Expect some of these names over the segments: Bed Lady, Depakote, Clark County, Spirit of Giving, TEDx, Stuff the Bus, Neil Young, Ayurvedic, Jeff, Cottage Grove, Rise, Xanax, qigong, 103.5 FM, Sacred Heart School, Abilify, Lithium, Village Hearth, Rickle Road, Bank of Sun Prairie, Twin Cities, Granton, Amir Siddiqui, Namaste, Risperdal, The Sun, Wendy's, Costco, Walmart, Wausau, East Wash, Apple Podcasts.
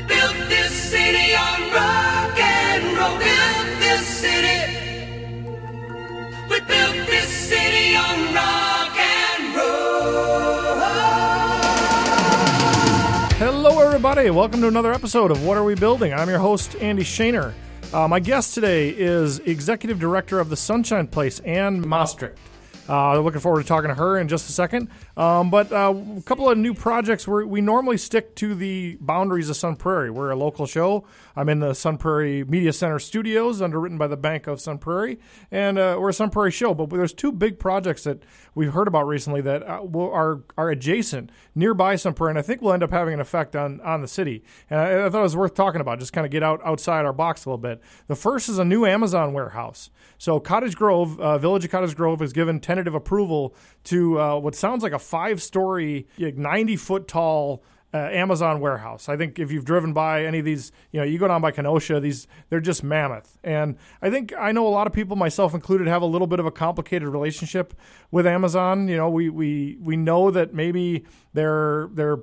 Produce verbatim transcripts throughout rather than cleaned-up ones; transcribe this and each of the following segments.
We built this city on rock and roll. Built this city. We built this city on rock and roll. Hello, everybody. Welcome to another episode of What Are We Building? I'm your host, Andy Schaner. Uh, my guest today is Executive Director of the Sunshine Place, Ann Maastricht. Uh, looking forward to talking to her in just a second. Um, but uh, a couple of new projects. We're, we normally stick to the boundaries of Sun Prairie. We're a local show. I'm in the Sun Prairie Media Center studios, underwritten by the Bank of Sun Prairie. And uh, we're a Sun Prairie show. But there's two big projects that we've heard about recently that uh, are are adjacent, nearby Sun Prairie, and I think will end up having an effect on, on the city. And I, I thought it was worth talking about, just kind of get out outside our box a little bit. The first is a new Amazon warehouse. So Cottage Grove, uh, Village of Cottage Grove, has given ten approval to uh, what sounds like a five-story, ninety-foot-tall uh, Amazon warehouse. I think if you've driven by any of these, you know, you go down by Kenosha, these they're just mammoth. And I think I know a lot of people, myself included, have a little bit of a complicated relationship with Amazon. You know, we we we know that maybe they're they're.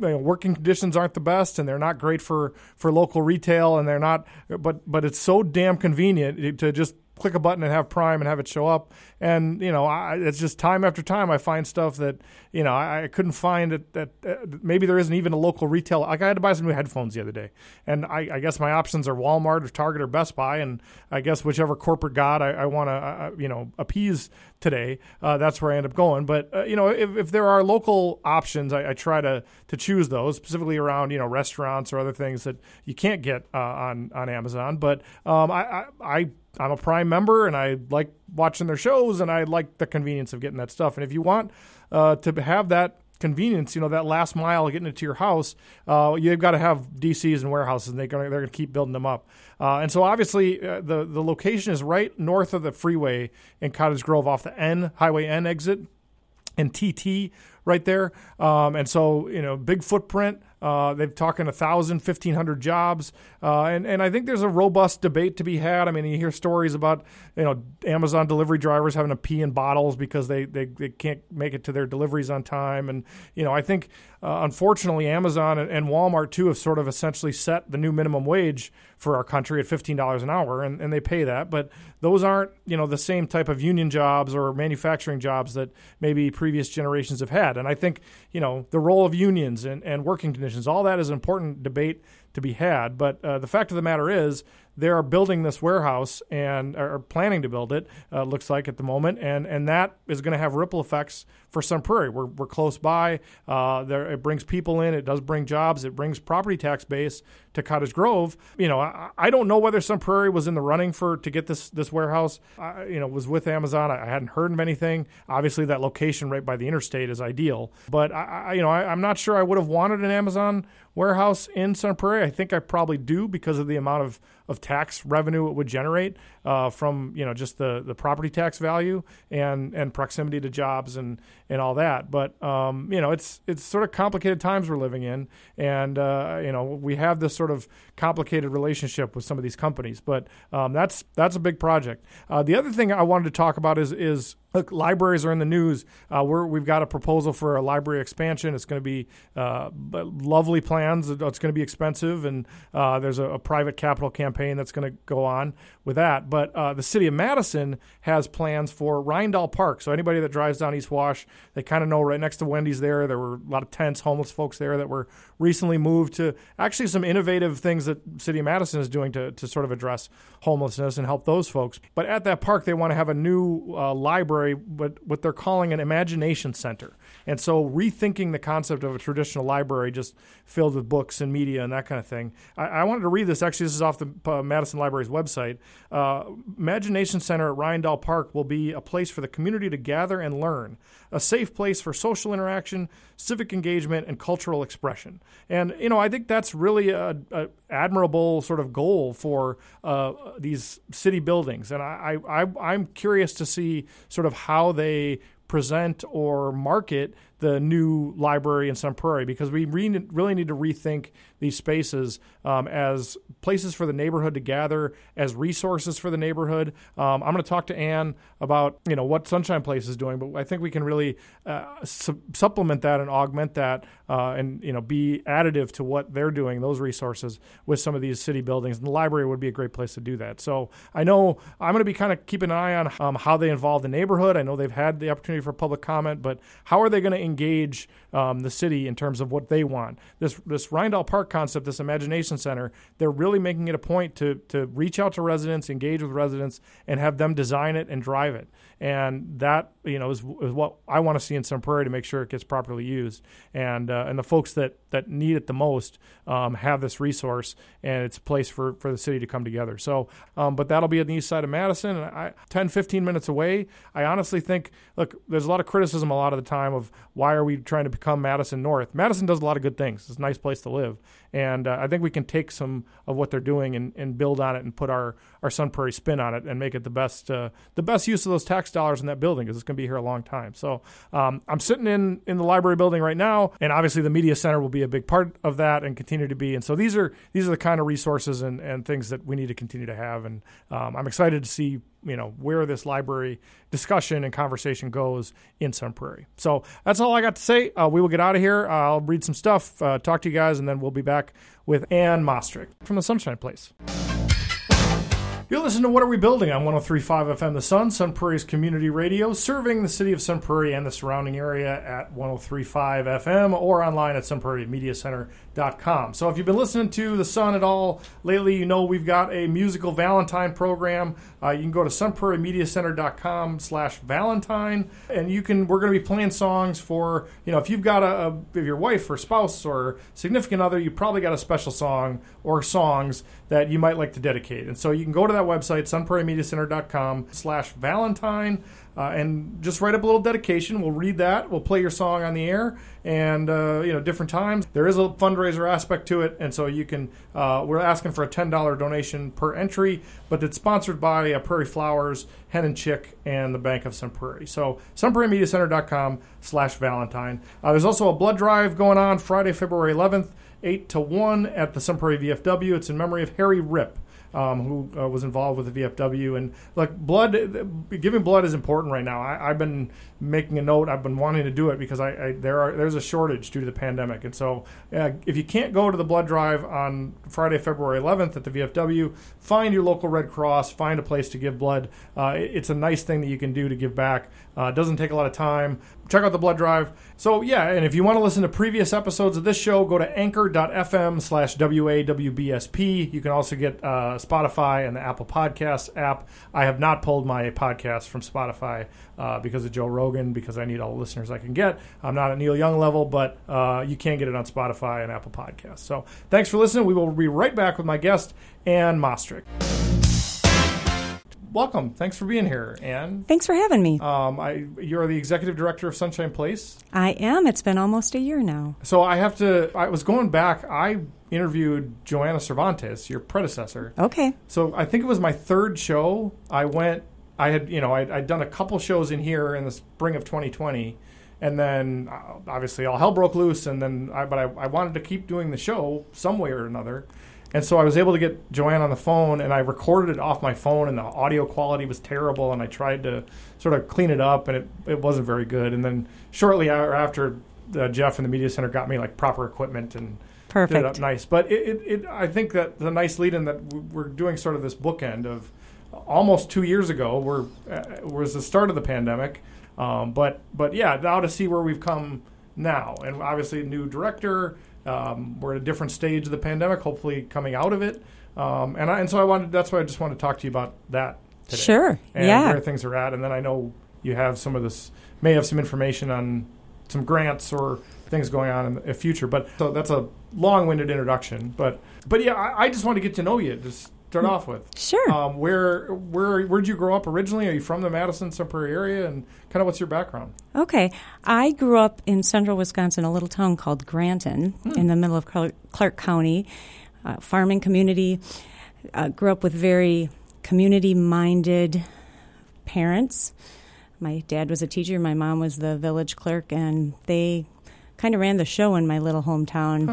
You know, working conditions aren't the best, and they're not great for, for local retail, and they're not. But but it's so damn convenient to just click a button and have Prime and have it show up. And you know, I, it's just time after time I find stuff that you know I, I couldn't find. That, that uh, maybe there isn't even a local retail. Like I had to buy some new headphones the other day, and I, I guess my options are Walmart or Target or Best Buy, and I guess whichever corporate god I, I want to uh, you know appease today, uh, that's where I end up going. But uh, you know, if, if there are local options, I, I try to to choose those specifically around you know restaurants or other things that you can't get uh, on on Amazon. But um, I I. I I'm a Prime member, and I like watching their shows, and I like the convenience of getting that stuff. And if you want uh, to have that convenience, you know, that last mile of getting it to your house, uh, you've got to have D Cs and warehouses, and they're going to keep building them up. Uh, and so obviously uh, the, the location is right north of the freeway in Cottage Grove off the N, Highway N exit, and T T right there. Um, and so, you know, big footprint. Uh, they've talking one thousand, fifteen hundred jobs. Uh, and, and I think there's a robust debate to be had. I mean, you hear stories about, you know, Amazon delivery drivers having to pee in bottles because they, they, they can't make it to their deliveries on time. And, you know, I think, uh, unfortunately, Amazon and, and Walmart, too, have sort of essentially set the new minimum wage for our country at fifteen dollars an hour, and, and they pay that. But those aren't, you know, the same type of union jobs or manufacturing jobs that maybe previous generations have had. And I think, you know, the role of unions and, and working conditions, all that is an important debate to be had, but uh, the fact of the matter is they are building this warehouse and are planning to build it, uh, looks like at the moment, and, and that is going to have ripple effects for Sun Prairie. We're, we're close by. Uh, there, it brings people in. It does bring jobs. It brings property tax base to Cottage Grove. You know, I, I don't know whether Sun Prairie was in the running for to get this this warehouse. I, you know, was with Amazon. I, I hadn't heard of anything. Obviously, that location right by the interstate is ideal, but I, I you know, I, I'm not sure I would have wanted an Amazon warehouse in Sun Prairie. I think I probably do because of the amount of, of tax revenue it would generate uh, from, you know, just the, the property tax value and, and proximity to jobs and, and all that. But, um, you know, it's it's sort of complicated times we're living in. And, uh, you know, we have this sort of complicated relationship with some of these companies. But um, that's that's a big project. Uh, the other thing I wanted to talk about is is look, libraries are in the news. Uh, we're, we've got a proposal for a library expansion. It's going to be uh, lovely plans. It's going to be expensive, and uh, there's a, a private capital campaign that's going to go on with that. But uh, the city of Madison has plans for Reindahl Park. So anybody that drives down East Wash, they kind of know right next to Wendy's there. There were a lot of tents, homeless folks there that were recently moved to actually some innovative things that city of Madison is doing to, to sort of address homelessness and help those folks. But at that park, they want to have a new uh, library, What, what they're calling an Imagination Center. And so rethinking the concept of a traditional library just filled with books and media and that kind of thing. I, I wanted to read this. Actually, this is off the uh, Madison Library's website. Uh, Imagination Center at Reindahl Park will be a place for the community to gather and learn, a safe place for social interaction, civic engagement, and cultural expression. And, you know, I think that's really an admirable sort of goal for uh, these city buildings. And I, I, I, I'm curious to see sort of how they present or market the new library in Sun Prairie, because we re- really need to rethink these spaces um, as places for the neighborhood to gather, as resources for the neighborhood. Um, I'm going to talk to Ann about, you know, what Sunshine Place is doing, but I think we can really uh, su- supplement that and augment that uh, and, you know, be additive to what they're doing, those resources, with some of these city buildings. And the library would be a great place to do that. So I know I'm going to be kind of keeping an eye on um, how they involve the neighborhood. I know they've had the opportunity for public comment, but how are they going to engage um, the city in terms of what they want? This this Reindahl Park concept, this Imagination Center, they're really making it a point to to reach out to residents, engage with residents, and have them design it and drive it. And that, you know, is, is what I want to see in Sun Prairie, to make sure it gets properly used. And uh, and the folks that, that need it the most um, have this resource, and it's a place for, for the city to come together. So, um, but that'll be on the east side of Madison, and I, ten, fifteen minutes away. I honestly think, look, there's a lot of criticism a lot of the time of why are we trying to become Madison North. Madison does a lot of good things. It's a nice place to live. And uh, I think we can take some of what they're doing and, and build on it and put our, our Sun Prairie spin on it and make it the best uh, the best use of those tax dollars in that building, because it's going to be here a long time. So um, I'm sitting in, in the library building right now, and obviously the media center will be a big part of that and continue to be. And so these are these are the kind of resources and, and things that we need to continue to have. And um, I'm excited to see, you know, where this library discussion and conversation goes in Sun Prairie. So that's all I got to say. Uh, we will get out of here. Uh, I'll read some stuff, uh, talk to you guys, and then we'll be back with Ann Maastricht from the Sunshine Place. You're listening to What Are We Building on one oh three point five F M The Sun, Sun Prairie's community radio, serving the city of Sun Prairie and the surrounding area at one oh three point five F M, or online at sun prairie media center dot com. So if you've been listening to The Sun at all lately, you know we've got a musical Valentine program. Uh, you can go to sun prairie media center dot com slash Valentine, and you can we're going to be playing songs for, you know, if you've got a, a if your wife or spouse or significant other, you probably got a special song or songs that you might like to dedicate. And so you can go to that website, sun prairie media center dot com slash Valentine, uh, and just write up a little dedication. We'll read that. We'll play your song on the air, and uh, you know, different times. There is a fundraiser aspect to it, and so you can. Uh, we're asking for a ten dollars donation per entry, but it's sponsored by uh, Prairie Flowers, Hen and Chick, and the Bank of Sun Prairie. So sun prairie media center dot com slash Valentine. Uh, there's also a blood drive going on Friday, February eleventh, eight to one at the Sun Prairie V F W. It's in memory of Harry Rip, Um, who uh, was involved with the V F W. And like blood, giving blood is important right now. I, I've been making a note. I've been wanting to do it because I, I there are there's a shortage due to the pandemic. And so uh, if you can't go to the blood drive on Friday, February eleventh at the V F W, find your local Red Cross, find a place to give blood. Uh, it, it's a nice thing that you can do to give back. Uh, it doesn't take a lot of time. Check out the blood drive. So, yeah, and if you want to listen to previous episodes of this show, go to anchor dot f m slash W A W B S P. You can also get uh, Spotify and the Apple Podcasts app. I have not pulled my podcast from Spotify uh, because of Joe Rogan, because I need all the listeners I can get. I'm not at Neil Young level, but uh, you can get it on Spotify and Apple Podcasts. So thanks for listening. We will be right back with my guest, Ann Maastricht. Welcome. Thanks for being here, Ann. Thanks for having me. Um, I, you're the executive director of Sunshine Place. I am. It's been almost a year now. So I have to, I was going back, I interviewed Joanna Cervantes, your predecessor. Okay. So I think it was my third show. I went, I had, you know, I'd, I'd done a couple shows in here in the spring of twenty twenty, and then obviously all hell broke loose, and then, I, but I, I wanted to keep doing the show some way or another. And so I was able to get Joanne on the phone, and I recorded it off my phone, and the audio quality was terrible, and I tried to sort of clean it up, and it, it wasn't very good. And then shortly after, uh, Jeff and the Media Center got me, like, proper equipment and Perfect. Did it up nice. But it, it, it, I think that the nice lead-in that we're doing sort of this bookend of almost two years ago were, uh, was the start of the pandemic. Um, but, but, yeah, now to see where we've come now. And obviously new director. Um, we're at a different stage of the pandemic, hopefully coming out of it. Um, and I, and so I wanted, that's why I just wanted to talk to you about that today. Sure, and yeah. And where things are at. And then I know you have some of this, may have some information on some grants or things going on in the future. But so that's a long-winded introduction. But, but yeah, I, I just wanted to get to know you, just start off with. Sure. Um, where where where'd you grow up originally? Are you from the Madison, Sun Prairie area? And kind of what's your background? Okay. I grew up in central Wisconsin, a little town called Granton, hmm. in the middle of Clark County, uh, farming community. Uh, grew up with very community-minded parents. My dad was a teacher. My mom was the village clerk, and they kind of ran the show in my little hometown,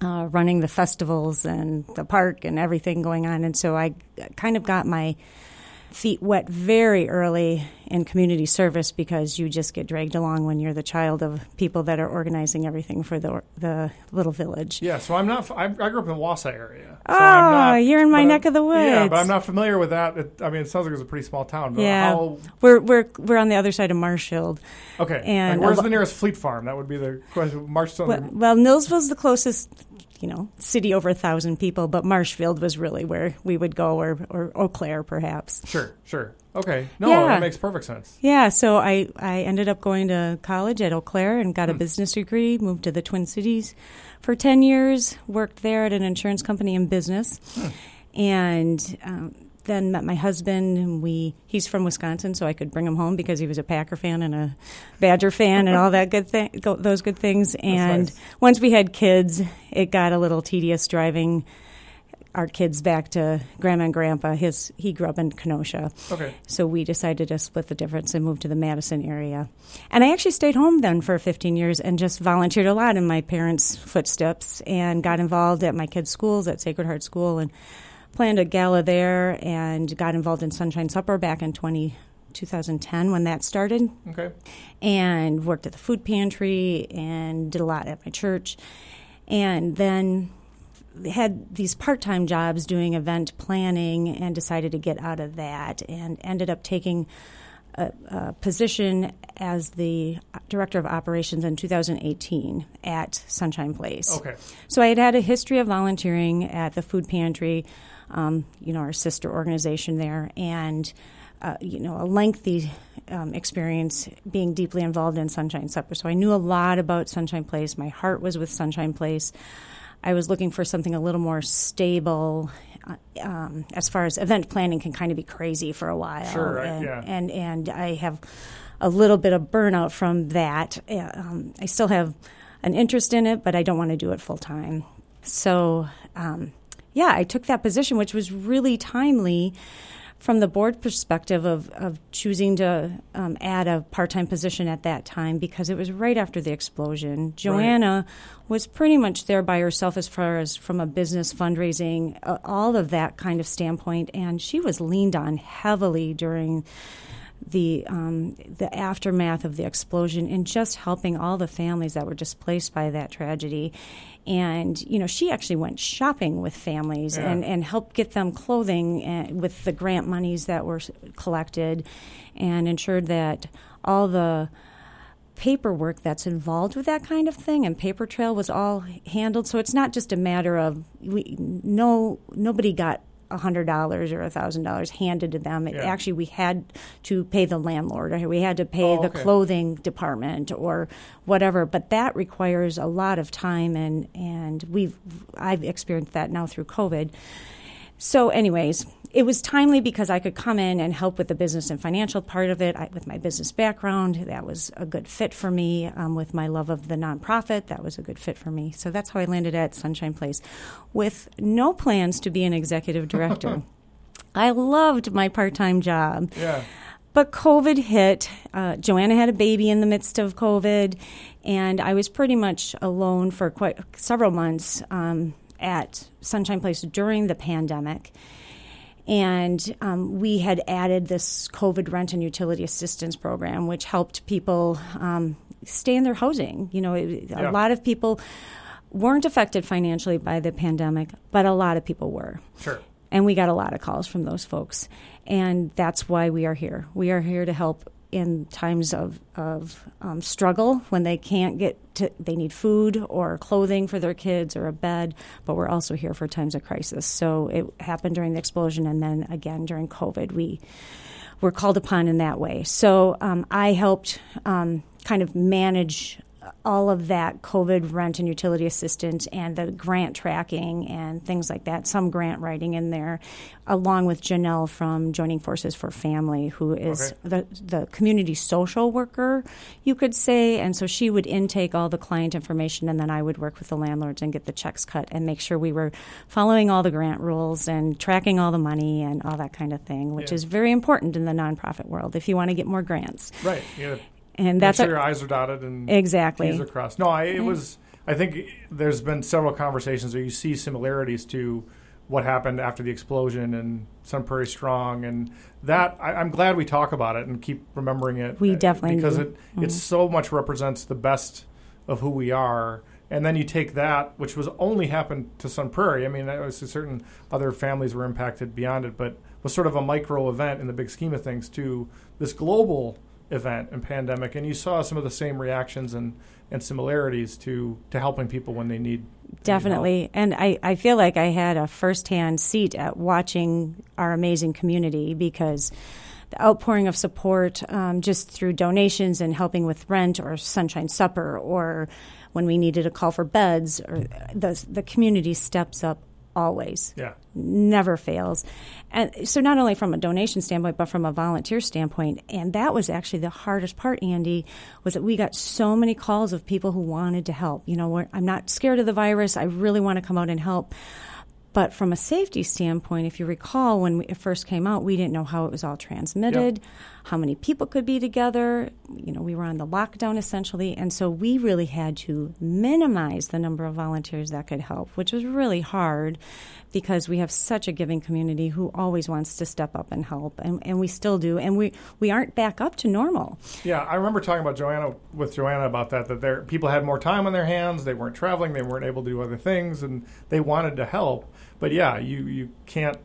huh. uh, running the festivals and the park and everything going on. And so I kind of got my feet wet very early in community service, because you just get dragged along when you're the child of people that are organizing everything for the the little village. Yeah, so I'm not. I, I grew up in the Wausau area. So oh, I'm not, you're in my neck I'm, of the woods. Yeah, but I'm not familiar with that. It, I mean, it sounds like it's a pretty small town. But yeah, how, we're we're we're on the other side of Marshfield. Okay, and like, where's uh, the nearest Fleet Farm? That would be the question. Marshfield. Well, well, Millsville's the closest. You know, city over a thousand people, but Marshfield was really where we would go, or, or Eau Claire, perhaps. Sure, sure. Okay. No, yeah. That makes perfect sense. Yeah, so I, I ended up going to college at Eau Claire and got hmm. a business degree, moved to the Twin Cities for ten years, worked there at an insurance company in business, hmm. and um, then met my husband, and we he's from Wisconsin, so I could bring him home because he was a Packer fan and a Badger fan and all that good thing, those good things. And nice. Once we had kids, it got a little tedious driving our kids back to Grandma and Grandpa. His he grew up in Kenosha, okay. So we decided to split the difference and move to the Madison area. And I actually stayed home then for fifteen years and just volunteered a lot in my parents' footsteps and got involved at my kids' schools, at Sacred Heart School, and planned a gala there, and got involved in Sunshine Supper back in twenty, twenty ten when that started. Okay. And worked at the food pantry and did a lot at my church. And then had these part-time jobs doing event planning and decided to get out of that, and ended up taking a, a position as the director of operations in two thousand eighteen at Sunshine Place. Okay. So I had had a history of volunteering at the food pantry, Um, you know, our sister organization there, and, uh, you know, a lengthy um, experience being deeply involved in Sunshine Supper. So I knew a lot about Sunshine Place. My heart was with Sunshine Place. I was looking for something a little more stable uh, um, as far as event planning can kind of be crazy for a while. Sure, and, yeah. And, and I have a little bit of burnout from that. Um, I still have an interest in it, but I don't want to do it full time. So, um yeah, I took that position, which was really timely from the board perspective of, of choosing to um, add a part-time position at that time, because it was right after the explosion. Joanna right. was pretty much there by herself as far as from a business fundraising, uh, all of that kind of standpoint, and she was leaned on heavily during the um, the aftermath of the explosion and just helping all the families that were displaced by that tragedy. And, you know, she actually went shopping with families yeah. and, and helped get them clothing with the grant monies that were collected, and ensured that all the paperwork that's involved with that kind of thing and paper trail was all handled. So it's not just a matter of we no nobody got one hundred dollars or one thousand dollars handed to them. It, yeah. Actually, we had to pay the landlord, or we had to pay oh, the okay. clothing department or whatever. But that requires a lot of time, and, and we've I've experienced that now through COVID. So anyways, it was timely because I could come in and help with the business and financial part of it. I, with my business background, that was a good fit for me. Um, with my love of the nonprofit, that was a good fit for me. So that's how I landed at Sunshine Place with no plans to be an executive director. I loved my part-time job. Yeah. But COVID hit. Uh, Joanna had a baby in the midst of COVID, and I was pretty much alone for quite several months um at Sunshine Place during the pandemic. And um, we had added this COVID rent and utility assistance program, which helped people um, stay in their housing. You know, it, yeah. a lot of people weren't affected financially by the pandemic, but a lot of people were. Sure. And we got a lot of calls from those folks. And that's why we are here. We are here to help in times of, of um, struggle, when they can't get to, they need food or clothing for their kids or a bed, but we're also here for times of crisis. So it happened during the explosion, and then again during COVID, we were called upon in that way. So um, I helped um, kind of manage all of that COVID rent and utility assistance and the grant tracking and things like that, some grant writing in there, along with Janelle from Joining Forces for Family, who is okay. the, the community social worker, you could say. And so she would intake all the client information, and then I would work with the landlords and get the checks cut and make sure we were following all the grant rules and tracking all the money and all that kind of thing, which yeah. is very important in the nonprofit world if you want to get more grants. Right, yeah. And that's Make sure a, your I's are dotted and exactly. T's are crossed. No, I, it mm. was. I think there's been several conversations where you see similarities to what happened after the explosion and Sun Prairie Strong, and that I, I'm glad we talk about it and keep remembering it. We definitely because do. it mm. it so much represents the best of who we are. And then you take that, which was only happened to Sun Prairie. I mean, obviously certain other families were impacted beyond it, but was sort of a micro event in the big scheme of things to this global event and pandemic, and you saw some of the same reactions and, and similarities to, to helping people when they need Definitely. They need help. And I, I feel like I had a firsthand seat at watching our amazing community because the outpouring of support um, just through donations and helping with rent or Sunshine Supper or when we needed a call for beds, or the, the community steps up always. Yeah. Never fails. And so not only from a donation standpoint, but from a volunteer standpoint. And that was actually the hardest part, Andy, was that we got so many calls of people who wanted to help. You know, we're, I'm not scared of the virus. I really want to come out and help. But from a safety standpoint, if you recall, when it first came out, we didn't know how it was all transmitted, yep. how many people could be together. You know, we were on the lockdown essentially. And so we really had to minimize the number of volunteers that could help, which was really hard because we have such a giving community who always wants to step up and help. And, and we still do. And we, we aren't back up to normal. Yeah, I remember talking about Joanna with Joanna about that, that there, people had more time on their hands. They weren't traveling. They weren't able to do other things. And they wanted to help. But, yeah, you, you can't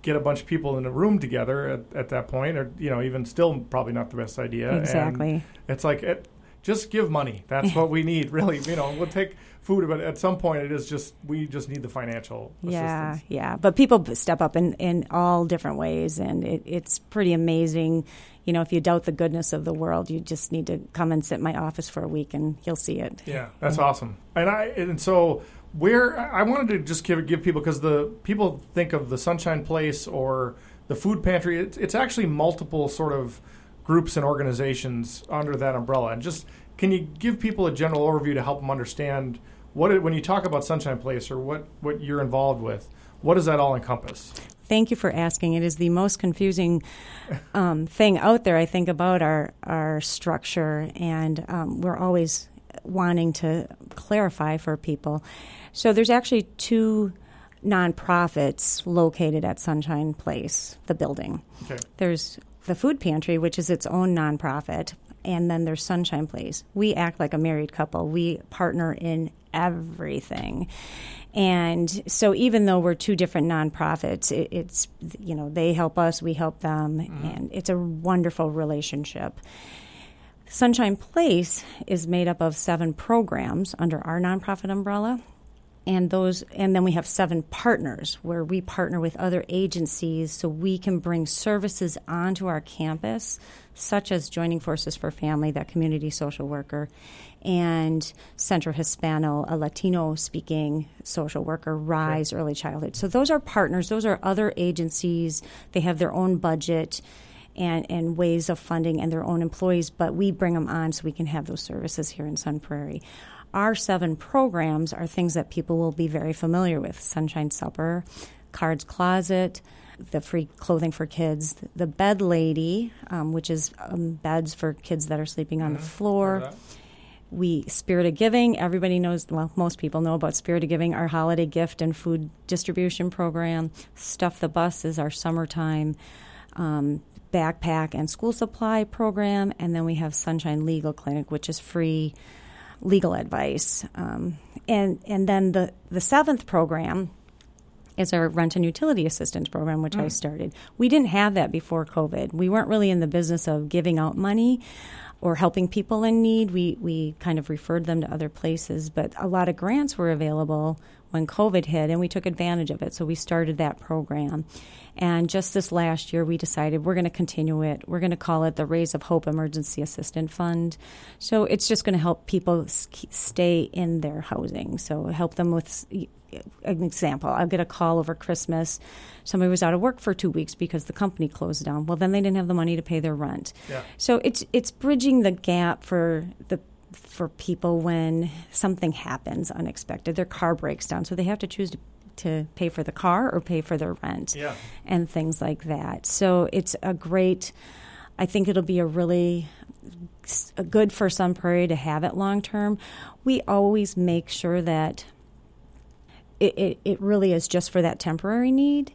get a bunch of people in a room together at, at that point, or, you know, even still probably not the best idea. Exactly. And it's like, it, just give money. That's what we need, really. You know, we'll take food, but at some point it is just, we just need the financial yeah, assistance. Yeah, yeah. But people step up in, in all different ways, and it, it's pretty amazing. You know, if you doubt the goodness of the world, you just need to come and sit in my office for a week, and you'll see it. Yeah, that's yeah. awesome. And I and so... Where I wanted to just give give people, because the people think of the Sunshine Place or the food pantry, it's, it's actually multiple sort of groups and organizations under that umbrella. And just, can you give people a general overview to help them understand what it, when you talk about Sunshine Place or what, what you're involved with, what does that all encompass? Thank you for asking. It is the most confusing um, thing out there, I think, about our, our structure, and um, we're always wanting to clarify for people. So there's actually two nonprofits located at Sunshine Place, the building. Okay. There's the food pantry, which is its own nonprofit, and then there's Sunshine Place. We act like a married couple. We partner in everything. And so even though we're two different nonprofits, it, it's, you know, they help us, we help them, mm-hmm. and it's a wonderful relationship. Sunshine Place is made up of seven programs under our nonprofit umbrella, and those, and then we have seven partners where we partner with other agencies so we can bring services onto our campus, such as Joining Forces for Family, that community social worker, and Centro Hispano, a Latino-speaking social worker, RISE, sure. Early Childhood. So those are partners. Those are other agencies. They have their own budget and and ways of funding and their own employees, but we bring them on so we can have those services here in Sun Prairie. Our seven programs are things that people will be very familiar with: Sunshine Supper, Cards Closet, the free clothing for kids, the Bed Lady, um, which is um, beds for kids that are sleeping on mm-hmm. the floor. We Spirit of Giving, everybody knows, well, most people know about Spirit of Giving, our holiday gift and food distribution program. Stuff the Bus is our summertime um backpack and school supply program, and then we have Sunshine Legal Clinic, which is free legal advice. Um, and and then the, the seventh program is our rent and utility assistance program, which mm. I started. We didn't have that before COVID. We weren't really in the business of giving out money. or helping people in need. We, we kind of referred them to other places, but a lot of grants were available when COVID hit, and we took advantage of it. So we started that program. And just this last year, we decided we're going to continue it. We're going to call it the Rays of Hope Emergency Assistance Fund. So it's just going to help people stay in their housing. So help them with an example. I'll get a call over Christmas. Somebody was out of work for two weeks because the company closed down. Well, then they didn't have the money to pay their rent. Yeah. So it's it's bridging the gap for the for people when something happens unexpected. Their car breaks down, so they have to choose to, to pay for the car or pay for their rent, yeah. and things like that. So it's a great, I think it'll be a really a good for Sun Prairie to have it long term. We always make sure that it, it, it really is just for that temporary need,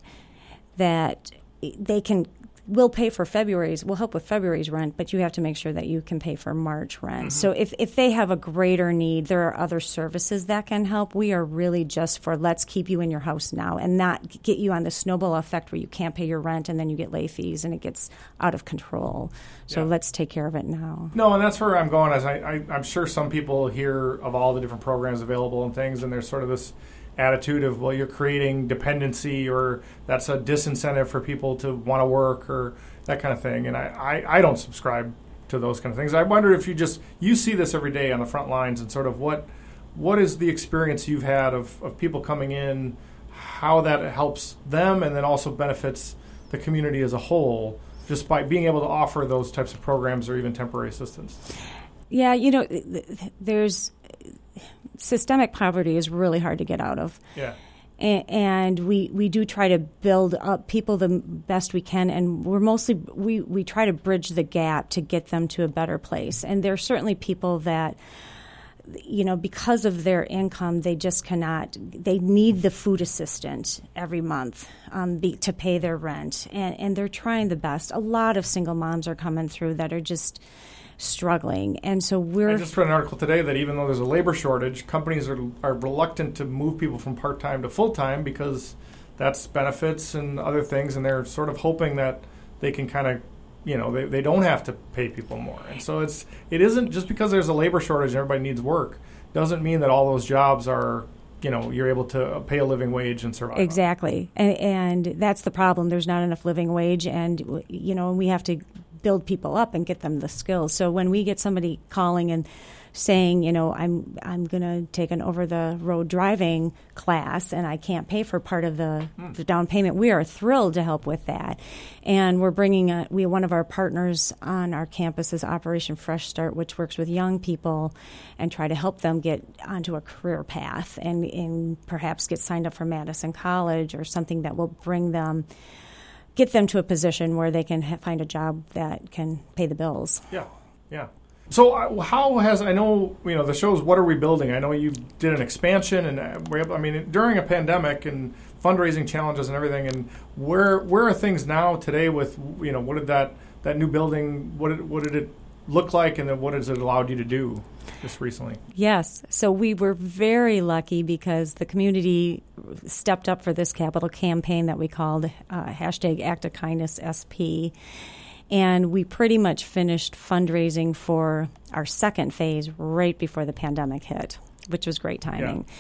that they can we'll pay for February's, we'll help with February's rent, but you have to make sure that you can pay for March rent. Mm-hmm. So if, if they have a greater need, there are other services that can help. We are really just for let's keep you in your house now and not get you on the snowball effect where you can't pay your rent and then you get late fees and it gets out of control. So yeah. let's take care of it now. No, and that's where I'm going. As I, I, I'm sure some people hear of all the different programs available and things, and there's sort of this attitude of, well, you're creating dependency, or that's a disincentive for people to want to work, or that kind of thing. And I, I, I don't subscribe to those kind of things. I wonder if you just, you see this every day on the front lines, and sort of what what is the experience you've had of, of people coming in, how that helps them and then also benefits the community as a whole, just by being able to offer those types of programs or even temporary assistance. Yeah, you know, there's systemic poverty is really hard to get out of. Yeah. A- and we, we do try to build up people the best we can, and we're mostly we, we try to bridge the gap to get them to a better place. And there are certainly people that, you know, because of their income, they just cannot, they need the food assistance every month um, be, to pay their rent, and, and they're trying the best. A lot of single moms are coming through that are just struggling, and so we're. I just read an article today that even though there's a labor shortage, companies are are reluctant to move people from part time to full time because that's benefits and other things, and they're sort of hoping that they can kind of, you know, they, they don't have to pay people more. And so it's it isn't just because there's a labor shortage and everybody needs work doesn't mean that all those jobs are, you know, you're able to pay a living wage and survive. Exactly, and, and that's the problem. There's not enough living wage, and you know, we have to build people up and get them the skills. So when we get somebody calling and saying, you know, I'm I'm going to take an over-the-road driving class and I can't pay for part of the, mm. the down payment, we are thrilled to help with that. And we're bringing a, we one of our partners on our campus is Operation Fresh Start, which works with young people and try to help them get onto a career path and, and perhaps get signed up for Madison College or something that will bring them get them to a position where they can ha- find a job that can pay the bills. Yeah, yeah. So uh, how has, I know, you know, the show's What Are We Building? I know you did an expansion, and uh, we're able, I mean, during a pandemic and fundraising challenges and everything, and where where are things now today with, you know, what did that, that new building, what did, what did it look like, and then what has it allowed you to do just recently? Yes. So we were very lucky because the community stepped up for this capital campaign that we called uh, hashtag Act of Kindness S P. And we pretty much finished fundraising for our second phase right before the pandemic hit, which was great timing. Yeah.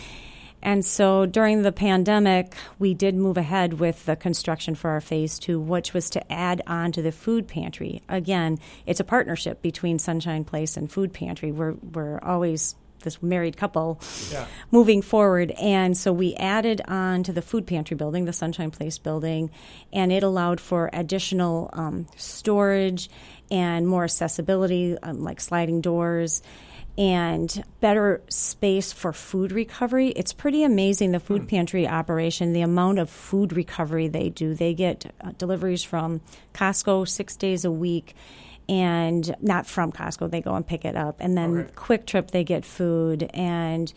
And so during the pandemic, we did move ahead with the construction for our phase two, which was to add on to the food pantry. Again, it's a partnership between Sunshine Place and Food Pantry. We're, we're always this married couple yeah. moving forward. And so we added on to the food pantry building, the Sunshine Place building, and it allowed for additional um, storage and more accessibility, um, like sliding doors, and better space for food recovery. It's pretty amazing, the food pantry operation, the amount of food recovery they do. They get uh, deliveries from Costco six days a week, and not from Costco. They go and pick it up. And then okay. Quick Trip, they get food, and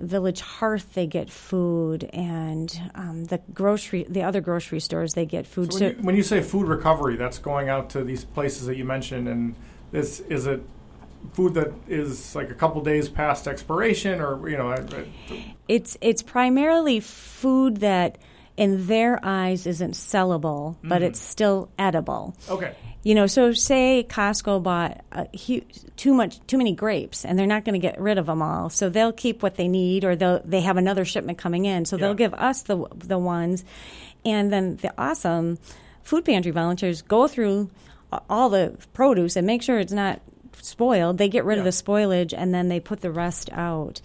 Village Hearth, they get food, and um, the grocery, the other grocery stores, they get food. So when, so, you, when you say food recovery, that's going out to these places that you mentioned, and this is a food that is like a couple days past expiration, or you know, I, I, it's it's primarily food that in their eyes isn't sellable, mm-hmm. but it's still edible. Okay. You know, so say Costco bought a huge, too much, too many grapes, and they're not going to get rid of them all. So they'll keep what they need, or they'll they have another shipment coming in. So yeah. they'll give us the the ones, and then the awesome food pantry volunteers go through all the produce and make sure it's not spoiled. They get rid yeah. of the spoilage, and then they put the rest out.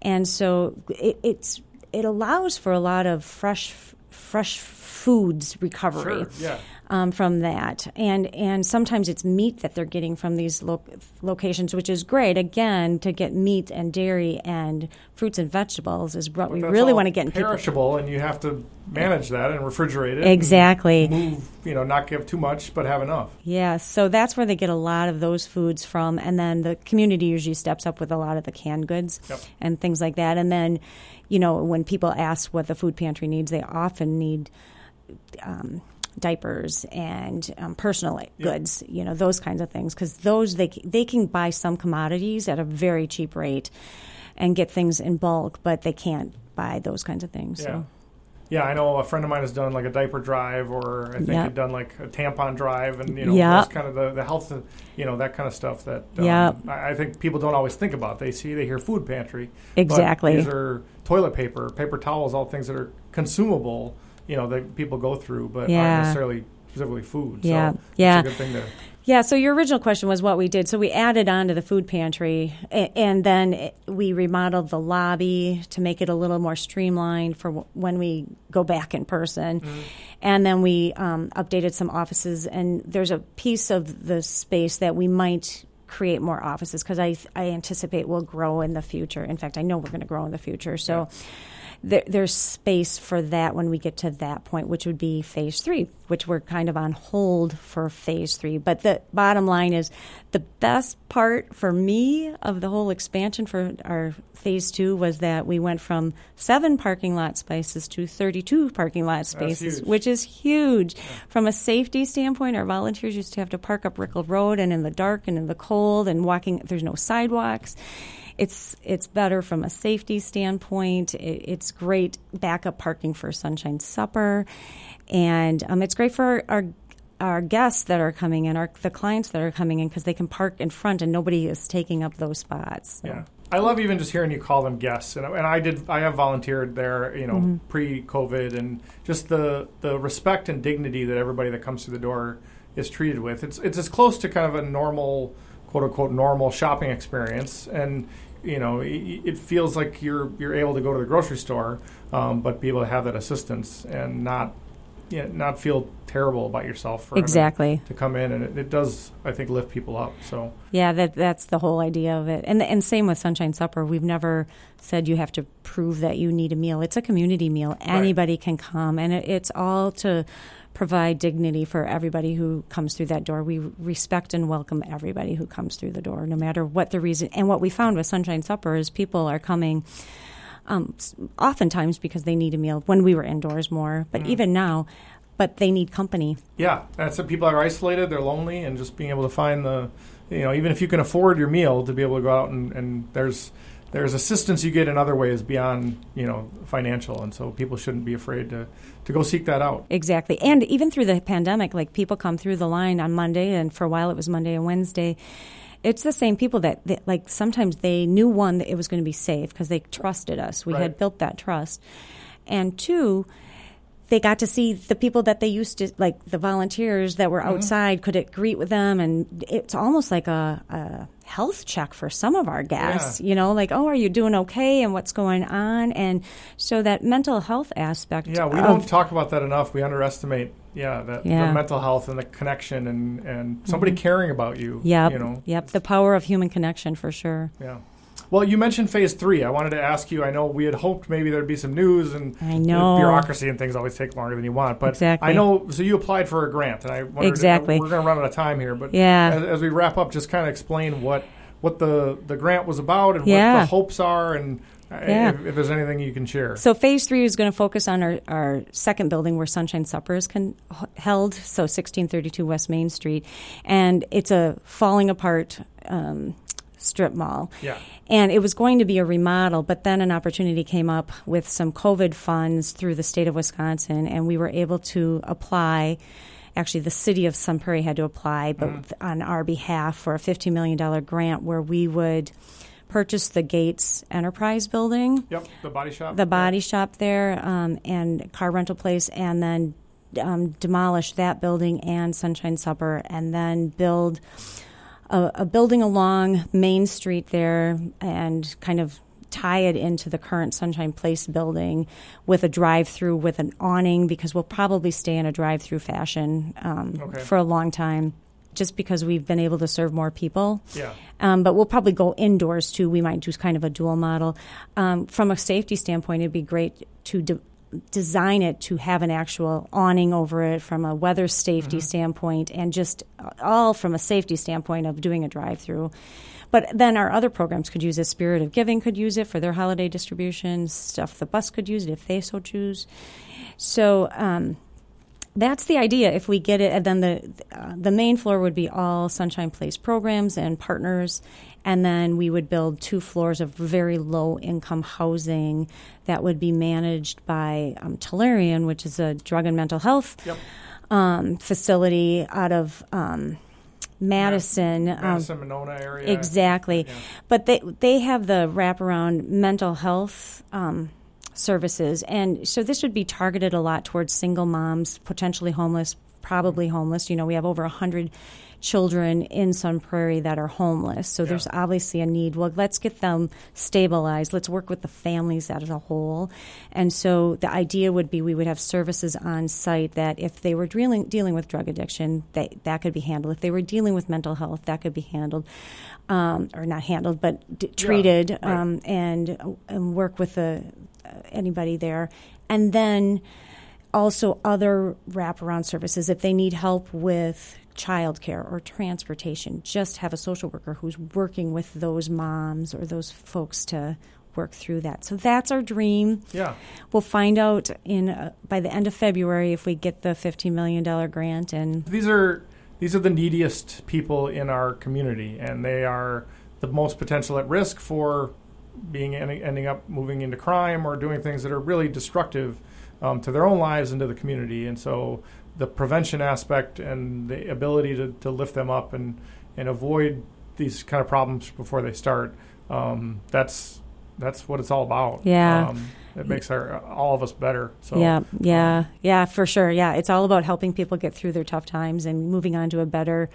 And so it, it's it allows for a lot of fresh fresh foods recovery. Sure. Yeah. Um, from that, and and sometimes it's meat that they're getting from these lo- locations, which is great. Again, to get meat and dairy and fruits and vegetables is what we really want to get. Perishable, people. And you have to manage that and refrigerate it. Exactly. Move, you know, not give too much, but have enough. Yeah, so that's where they get a lot of those foods from, and then the community usually steps up with a lot of the canned goods yep. and things like that. And then, you know, when people ask what the food pantry needs, they often need. Um, diapers and um, personal yep. goods, you know, those kinds of things, because those they they can buy some commodities at a very cheap rate and get things in bulk, but they can't buy those kinds of things. Yeah, so. yeah I know a friend of mine has done like a diaper drive, or I think yep. he'd done like a tampon drive, and you know, yep. that's kind of the, the health, you know, that kind of stuff that um, yep. I, I think people don't always think about. They see, they hear food pantry, exactly. But these are toilet paper, paper towels, all things that are consumable. You know, that people go through, but yeah. aren't necessarily specifically food. So yeah, yeah. It's a good thing to... Yeah, so your original question was what we did. So we added on to the food pantry, and, and then it, we remodeled the lobby to make it a little more streamlined for w- when we go back in person. Mm-hmm. And then we um, updated some offices, and there's a piece of the space that we might create more offices, because I, I anticipate we'll grow in the future. In fact, I know we're going to grow in the future, so... Yeah. There, there's space for that when we get to that point, which would be phase three, which we're kind of on hold for phase three. But the bottom line is the best part for me of the whole expansion for our phase two was that we went from seven parking lot spaces to thirty-two parking lot spaces, which is huge. Yeah. From a safety standpoint, our volunteers used to have to park up Rickle Road and in the dark and in the cold and walking. There's no sidewalks. It's it's better from a safety standpoint. It, it's great backup parking for Sunshine Supper, and um, it's great for our, our our guests that are coming in, our the clients that are coming in, because they can park in front and nobody is taking up those spots. So. Yeah, I love even just hearing you call them guests, and and I did I have volunteered there, you know, mm-hmm. pre-COVID, and just the the respect and dignity that everybody that comes through the door is treated with. It's it's as close to kind of a normal, quote unquote, normal shopping experience, and. You know, it feels like you're you're able to go to the grocery store, um, but be able to have that assistance and not, you know, not feel terrible about yourself for exactly to come in, and it, it does, I think, lift people up. So yeah, that that's the whole idea of it, and and same with Sunshine Supper. We've never said you have to prove that you need a meal. It's a community meal. Anybody right. can come, and it, it's all to provide dignity for everybody who comes through that door. We respect and welcome everybody who comes through the door, no matter what the reason. And what we found with Sunshine Supper is people are coming um, oftentimes because they need a meal when we were indoors more, but mm. even now, but they need company. Yeah, that's it. People are isolated, they're lonely, and just being able to find the, you know, even if you can afford your meal, to be able to go out and, and there's There's assistance you get in other ways beyond, you know, financial, and so people shouldn't be afraid to, to go seek that out. Exactly. And even through the pandemic, like people come through the line on Monday, and for a while it was Monday and Wednesday. It's the same people that, that like, sometimes they knew, one, that it was going to be safe because they trusted us. We right. had built that trust. And two... they got to see the people that they used to, like the volunteers that were outside, mm-hmm. could greet with them. And it's almost like a, a health check for some of our guests, yeah. you know, like, oh, are you doing okay and what's going on? And so that mental health aspect. Yeah, we of, don't talk about that enough. We underestimate, yeah, that, yeah. the mental health and the connection and, and somebody mm-hmm. caring about you. Yep, you know. Yep, the power of human connection for sure. Yeah. Well, you mentioned phase three. I wanted to ask you, I know we had hoped maybe there'd be some news, and I know. bureaucracy and things always take longer than you want. But exactly. I know, so you applied for a grant, and I wondered, exactly. if we're going to run out of time here. But yeah. as, as we wrap up, just kind of explain what, what the, the grant was about and yeah. what the hopes are, and yeah. if, if there's anything you can share. So phase three is going to focus on our, our second building where Sunshine Supper is con- held, so sixteen thirty-two West Main Street. And it's a falling apart um strip mall. Yeah. And it was going to be a remodel, but then an opportunity came up with some COVID funds through the state of Wisconsin, and we were able to apply. Actually, the city of Sun Prairie had to apply, but mm. on our behalf, for a fifteen million dollars grant where we would purchase the Gates Enterprise building. Yep, the body shop. The body yeah. shop there um, and car rental place, and then um, demolish that building and Sunshine Supper, and then build a, a building along Main Street there and kind of tie it into the current Sunshine Place building with a drive-through with an awning, because we'll probably stay in a drive-through fashion um, okay. for a long time, just because we've been able to serve more people. Yeah. Um, but we'll probably go indoors, too. We might do kind of a dual model. Um, from a safety standpoint, it'd be great to de- design it to have an actual awning over it from a weather safety mm-hmm. standpoint, and just all from a safety standpoint of doing a drive-through. But then our other programs could use it. Spirit of Giving could use it for their holiday distributions. Stuff the Bus could use it if they so choose. So um, that's the idea. If we get it, and then the uh, the main floor would be all Sunshine Place programs and partners, and then we would build two floors of very low-income housing that would be managed by um, Tellurian, which is a drug and mental health yep. um, facility out of um, – Madison, Madison um, Monona area. Exactly. Yeah. But they they have the wraparound mental health um, services. And so this would be targeted a lot towards single moms, potentially homeless, probably mm-hmm. homeless. You know, we have over one hundred children in Sun Prairie that are homeless. So yeah. there's obviously a need. Well, let's get them stabilized. Let's work with the families as a whole. And so the idea would be we would have services on site that if they were dealing, dealing with drug addiction, they, that could be handled. If they were dealing with mental health, that could be handled. Um, or not handled, but d- treated yeah, right. um, and, and work with the, uh, anybody there. And then also other wraparound services. If they need help with childcare or transportation, just have a social worker who's working with those moms or those folks to work through that. So that's our dream. Yeah, we'll find out in uh, by the end of February if we get the fifteen million dollars grant. And these are these are the neediest people in our community, and they are the most potential at risk for being ending up moving into crime or doing things that are really destructive um, to their own lives and to the community. And so the prevention aspect and the ability to, to lift them up and, and avoid these kind of problems before they start, um, that's that's what it's all about. Yeah. Um, it makes our, all of us better. So Yeah, yeah, yeah, for sure. Yeah, it's all about helping people get through their tough times and moving on to a better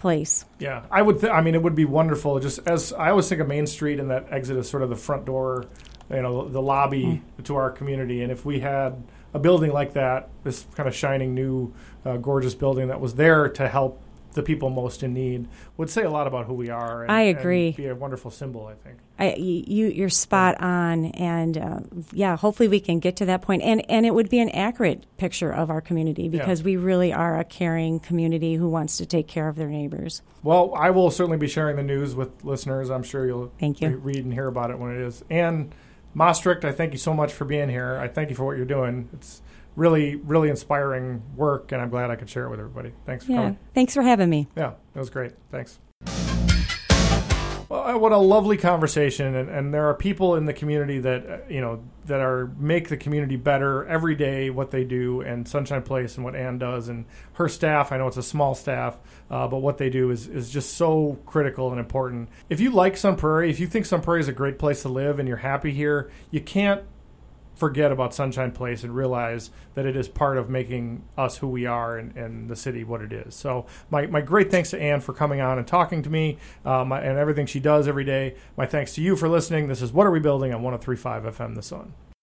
place. Yeah, I would. Th- I mean, it would be wonderful. Just as I always think of Main Street, and that exit is sort of the front door, you know, the lobby mm-hmm. to our community. And if we had a building like that, this kind of shining new, uh, gorgeous building that was there to help the people most in need, would say a lot about who we are. And, I agree. And be a wonderful symbol, I think. I, you, you're spot on. And, uh, yeah, hopefully we can get to that point. And, and it would be an accurate picture of our community, because yeah. we really are a caring community who wants to take care of their neighbors. Well, I will certainly be sharing the news with listeners. I'm sure you'll Thank you. re- read and hear about it when it is. And Maastricht, I thank you so much for being here. I thank you for what you're doing. It's really, really inspiring work, and I'm glad I could share it with everybody. Thanks for yeah. coming. Thanks for having me. Yeah, it was great. Thanks. Well, what a lovely conversation, and, and there are people in the community that, you know, that are make the community better every day, what they do, and Sunshine Place and what Ann does and her staff. I know it's a small staff, uh, but what they do is, is just so critical and important. If you like Sun Prairie, if you think Sun Prairie is a great place to live and you're happy here, you can't forget about Sunshine Place and realize that it is part of making us who we are and, and the city what it is. So my, my great thanks to Ann for coming on and talking to me um, and everything she does every day. My thanks to you for listening. This is What Are We Building on one oh three point five F M, The Sun.